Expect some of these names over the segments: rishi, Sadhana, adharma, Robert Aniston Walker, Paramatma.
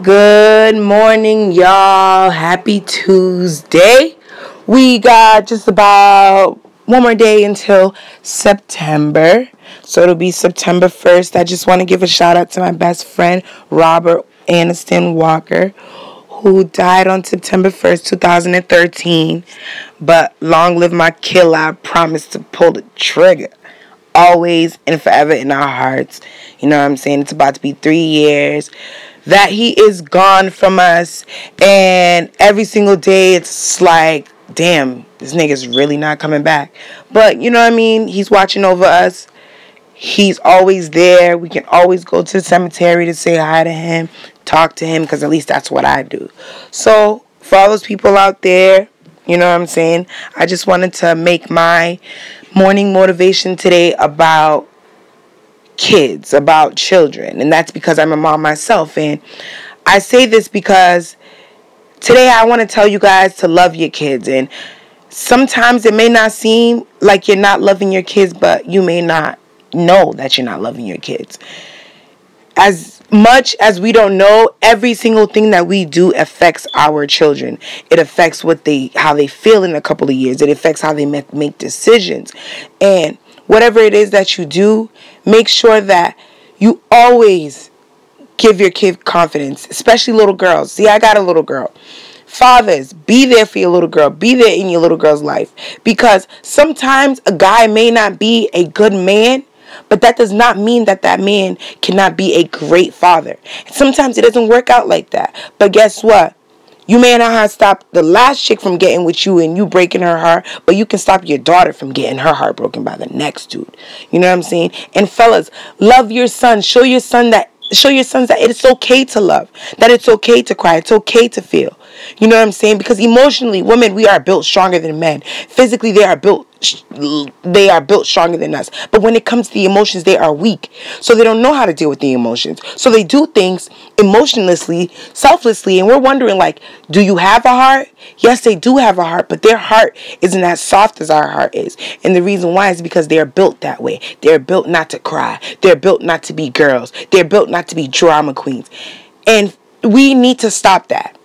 Good morning, y'all. Happy Tuesday. We got just about one more day until September. So it'll be September 1st. I just want to give a shout out to my best friend, Robert Aniston Walker, who died on September 1st, 2013. But long live my killer. I promise to pull the trigger. Always and forever in our hearts. You know what I'm saying? It's about to be 3 years that he is gone from us. And every single day it's like, damn, this nigga's really not coming back. But you know what I mean? He's watching over us. He's always there. We can always go to the cemetery to say hi to him, talk to him, because at least that's what I do. So for all those people out there, you know what I'm saying? I just wanted to make my morning motivation today about kids, about children. And that's because I'm a mom myself. And I say this because today I want to tell you guys to love your kids. And sometimes it may not seem like you're not loving your kids, but you may not know that you're not loving your kids. As much as we don't know, every single thing that we do affects our children. It affects how they feel in a couple of years. It affects how they make decisions. And whatever it is that you do, make sure that you always give your kid confidence, especially little girls. See, I got a little girl. Fathers, be there for your little girl. Be there in your little girl's life. Because sometimes a guy may not be a good man, but that does not mean that man cannot be a great father. Sometimes it doesn't work out like that. But guess what? You may not have stopped the last chick from getting with you and you breaking her heart, but you can stop your daughter from getting her heart broken by the next dude. You know what I'm saying? And fellas, love your son. Show your sons that it's okay to love, that it's okay to cry, it's okay to feel. You know what I'm saying? Because emotionally, women, we are built stronger than men. Physically, they are built stronger than us. But when it comes to the emotions, they are weak. So they don't know how to deal with the emotions. So they do things emotionlessly, selflessly, and we're wondering, like, do you have a heart? Yes, they do have a heart, but their heart isn't as soft as our heart is. And the reason why is because they are built that way. They're built not to cry. They're built not to be girls. They're built not to be drama queens. And we need to stop that.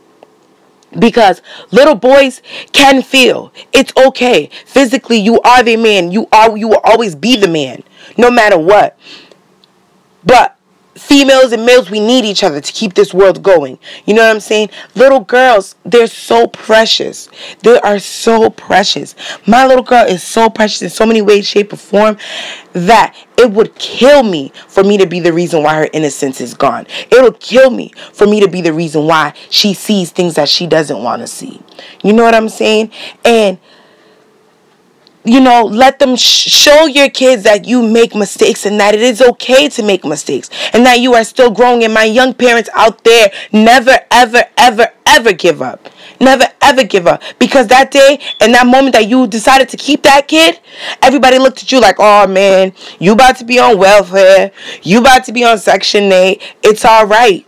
Because little boys can feel. It's okay. Physically, you are the man. You will always be the man, no matter what. But females and males, we need each other to keep this world going. You know what I'm saying? Little girls, they're so precious. They are so precious. My little girl is so precious in so many ways, shape, or form that it would kill me for me to be the reason why her innocence is gone. It'll kill me for me to be the reason why she sees things that she doesn't want to see. You know what I'm saying? And you know, let them show your kids that you make mistakes and that it is okay to make mistakes and that you are still growing. And my young parents out there, never, ever, ever, ever give up. Never, ever give up. Because that day and that moment that you decided to keep that kid, everybody looked at you like, oh, man, you about to be on welfare. You about to be on Section 8. It's all right.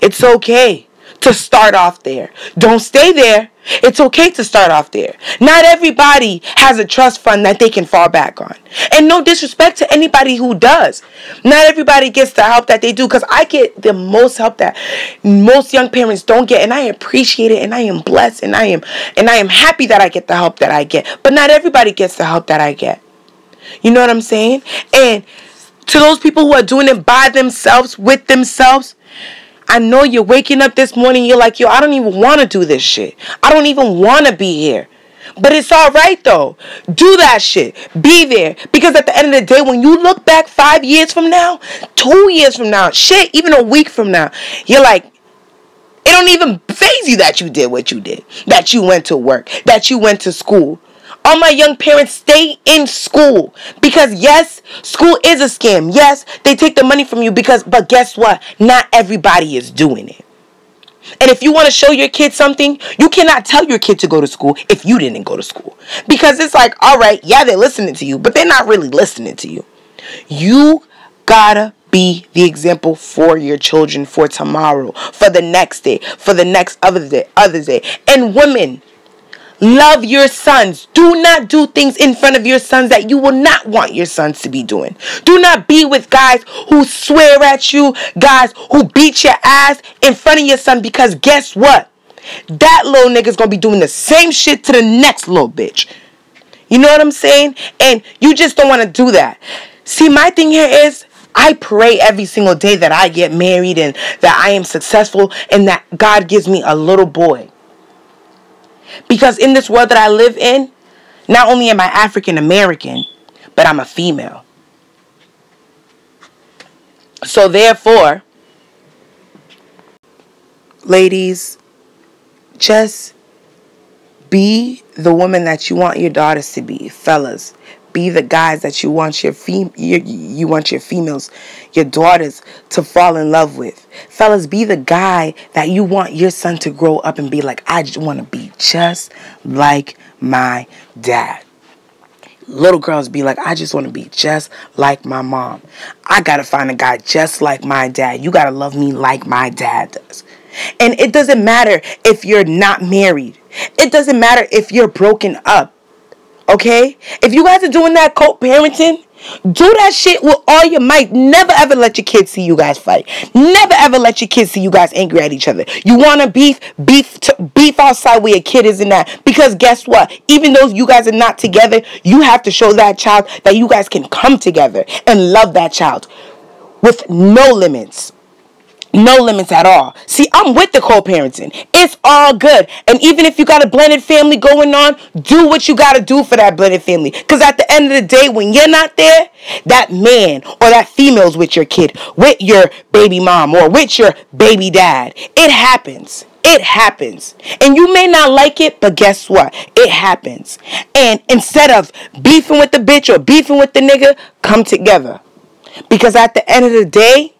It's okay to start off there. Don't stay there. It's okay to start off there. Not everybody has a trust fund that they can fall back on. And no disrespect to anybody who does. Not everybody gets the help that they do, because I get the most help that most young parents don't get, and I appreciate it, and I am blessed, and I am happy that I get the help that I get. But not everybody gets the help that I get. You know what I'm saying? And to those people who are doing it by themselves, with themselves, I know you're waking up this morning, you're like, yo, I don't even want to do this shit. I don't even want to be here. But it's all right, though. Do that shit. Be there. Because at the end of the day, when you look back 5 years from now, 2 years from now, shit, even a week from now, you're like, it don't even faze you that you did what you did. That you went to work. That you went to school. All my young parents, stay in school, because yes, school is a scam. Yes, they take the money from you but guess what? Not everybody is doing it. And if you want to show your kid something, you cannot tell your kid to go to school if you didn't go to school. Because it's like, all right, yeah, they're listening to you, but they're not really listening to you. You gotta be the example for your children, for tomorrow, for the next day, for the next other day. And women, Love your sons. Do not do things in front of your sons that you will not want your sons to be doing. Do not be with guys who swear at you, guys who beat your ass in front of your son, because guess what? That little nigga's gonna be doing the same shit to the next little bitch. You know what I'm saying? And you just don't want to do that. See, my thing here is, I pray every single day that I get married and that I am successful and that God gives me a little boy. Because in this world that I live in, not only am I African American, but I'm a female. So therefore, ladies, just be the woman that you want your daughters to be. Fellas, be the guys that you want your females, your daughters to fall in love with. Fellas, be the guy that you want your son to grow up and be like, I just want to be just like my dad. Little girls be like, I just want to be just like my mom. I got to find a guy just like my dad. You got to love me like my dad does. And it doesn't matter if you're not married. It doesn't matter if you're broken up. Okay? If you guys are doing that co-parenting, do that shit with all your might. Never ever let your kids see you guys fight. Never ever let your kids see you guys angry at each other. You want to beef outside where your kid is in that. Because guess what? Even though you guys are not together, you have to show that child that you guys can come together and love that child with no limits. No limits at all. See, I'm with the co-parenting. It's all good. And even if you got a blended family going on, do what you got to do for that blended family. Because at the end of the day, when you're not there, that man or that female's with your kid, with your baby mom or with your baby dad. It happens. It happens. And you may not like it, but guess what? It happens. And instead of beefing with the bitch or beefing with the nigga, come together. Because at the end of the day,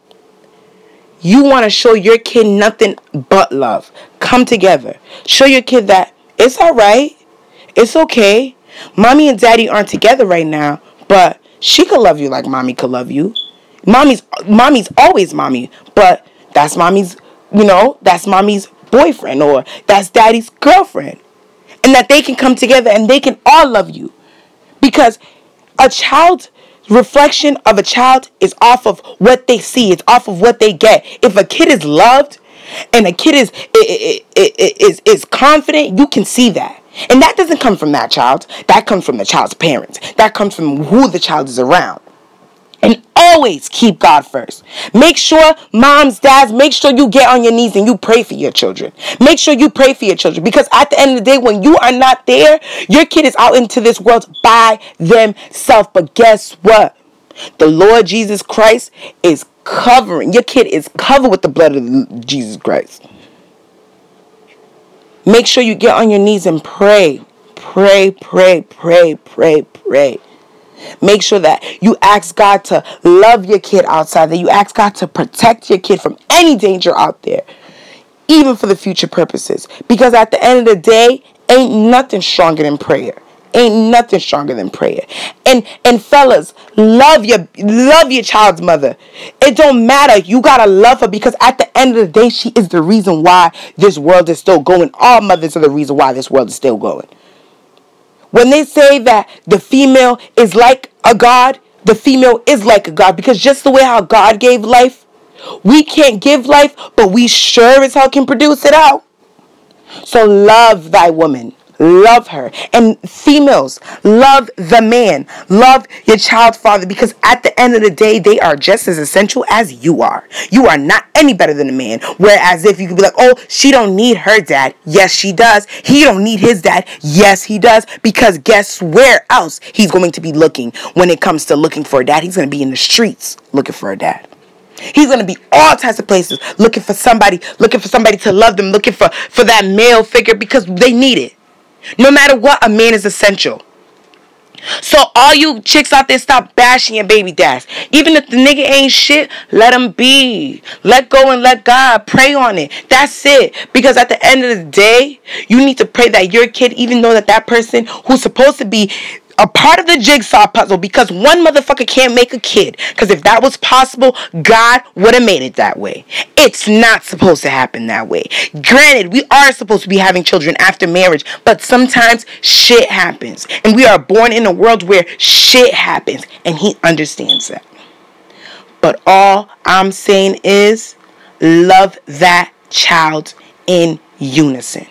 you want to show your kid nothing but love. Come together. Show your kid that it's all right. It's okay. Mommy and daddy aren't together right now, but she could love you like mommy could love you. Mommy's always mommy, but that's mommy's, that's mommy's boyfriend or that's daddy's girlfriend. And that they can come together and they can all love you. Because a child's reflection of a child is off of what they see. It's off of what they get. If a kid is loved and a kid is confident, you can see that. And that doesn't come from that child. That comes from the child's parents. That comes from who the child is around. And always keep God first. Make sure, moms, dads, make sure you get on your knees and you pray for your children. Make sure you pray for your children. Because at the end of the day, when you are not there, your kid is out into this world by themselves. But guess what? The Lord Jesus Christ is covering. Your kid is covered with the blood of Jesus Christ. Make sure you get on your knees and pray. Pray, pray, pray, pray, pray. Make sure that you ask God to love your kid outside, that you ask God to protect your kid from any danger out there, even for the future purposes. Because at the end of the day, ain't nothing stronger than prayer. Ain't nothing stronger than prayer. And fellas, love your child's mother. It don't matter. You gotta love her, because at the end of the day, she is the reason why this world is still going. All mothers are the reason why this world is still going. When they say that the female is like a god, the female is like a god. Because just the way how God gave life, we can't give life, but we sure as hell can produce it out. So love thy woman. Love her. And females, love the man. Love your child father, because at the end of the day, they are just as essential as you are. You are not any better than a man. Whereas if you could be like, oh, she don't need her dad. Yes, she does. He don't need his dad. Yes, he does. Because guess where else he's going to be looking when it comes to looking for a dad? He's going to be in the streets looking for a dad. He's going to be all types of places looking for somebody to love them, looking for that male figure, because they need it. No matter what, a man is essential. So all you chicks out there, stop bashing your baby dads. Even if the nigga ain't shit, let him be. Let go and let God. Pray on it. That's it. Because at the end of the day, you need to pray that your kid, even though that person who's supposed to be a part of the jigsaw puzzle, because one motherfucker can't make a kid. Because if that was possible, God would have made it that way. It's not supposed to happen that way. Granted, we are supposed to be having children after marriage, but sometimes shit happens. And we are born in a world where shit happens. And he understands that. But all I'm saying is, love that child in unison.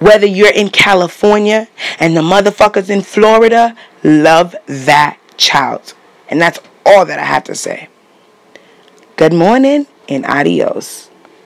Whether you're in California and the motherfuckers in Florida, love that child. And that's all that I have to say. Good morning and adios.